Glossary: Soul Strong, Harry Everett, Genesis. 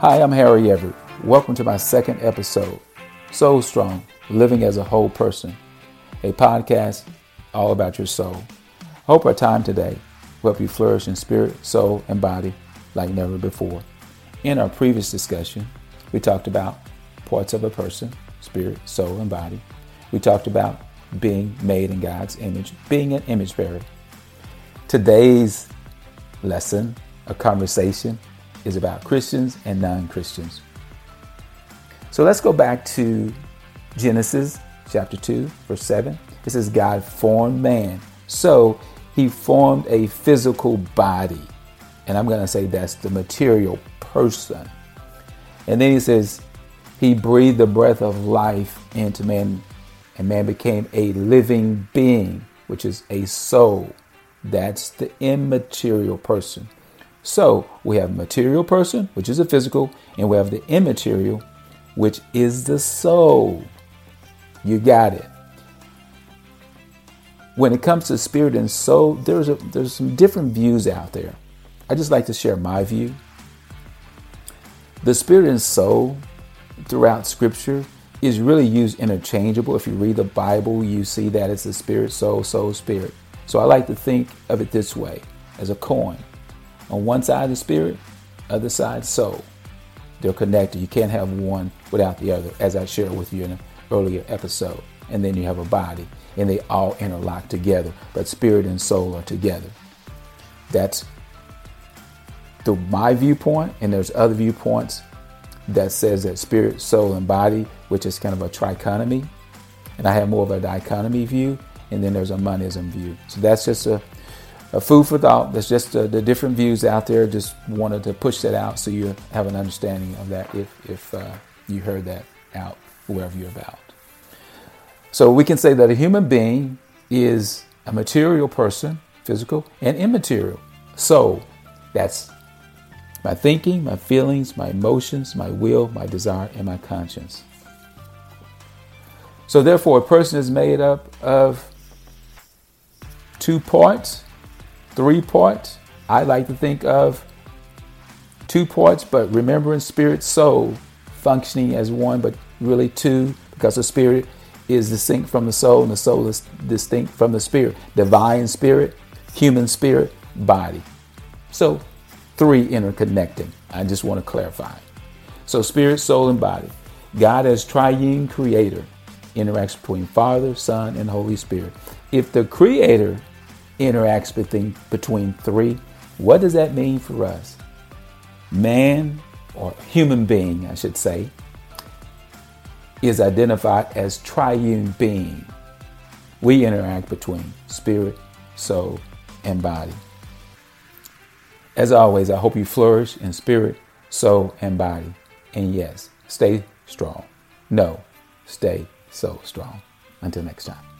Hi, I'm Harry Everett. Welcome to my second episode, Soul Strong, Living as a Whole Person, a podcast all about your soul. I hope our time today will help you flourish in spirit, soul, and body like never before. In our previous discussion, we talked about parts of a person, spirit, soul, and body. We talked about being made in God's image, being an image bearer. Today's lesson, a conversation, is about Christians and non-Christians. So let's go back to Genesis chapter 2, verse 7. It says, God formed man. So he formed a physical body. And I'm going to say that's the material person. And then he says, he breathed the breath of life into man, and man became a living being, which is a soul. That's the immaterial person. So we have material person, which is a physical, and we have the immaterial, which is the soul. You got it. When it comes to spirit and soul, there's some different views out there. I just like to share my view. The spirit and soul throughout Scripture is really used interchangeable. If you read the Bible, you see that it's the spirit, soul, soul, spirit. So I like to think of it this way, as a coin. On one side the spirit, other side soul. They're connected. You can't have one without the other, as I shared with you in an earlier episode. And then you have a body, and they all interlock together, but spirit and soul are together. That's through my viewpoint, and there's other viewpoints that says that spirit, soul, and body, which is kind of a trichotomy, and I have more of a dichotomy view, and then there's a monism view. So that's just a food for thought. That's just the different views out there. Just wanted to push that out so you have an understanding of that if you heard that out, wherever you're about. So we can say that a human being is a material person, physical, and immaterial. So that's my thinking, my feelings, my emotions, my will, my desire, and my conscience. So therefore, a person is made up of two parts, three parts. I like to think of two parts, but remembering spirit, soul, functioning as one, but really two, because the spirit is distinct from the soul, and the soul is distinct from the spirit. Divine spirit, human spirit, body. So three interconnecting. I just want to clarify. So spirit, soul, and body. God as triune creator interacts between Father, Son, and Holy Spirit. If the creator interacts between three, what does that mean for us? Man, or human being, I should say, is identified as triune being. We interact between spirit, soul, and body. As always, I hope you flourish in spirit, soul, and body. And yes, stay strong. No, stay so strong. Until next time.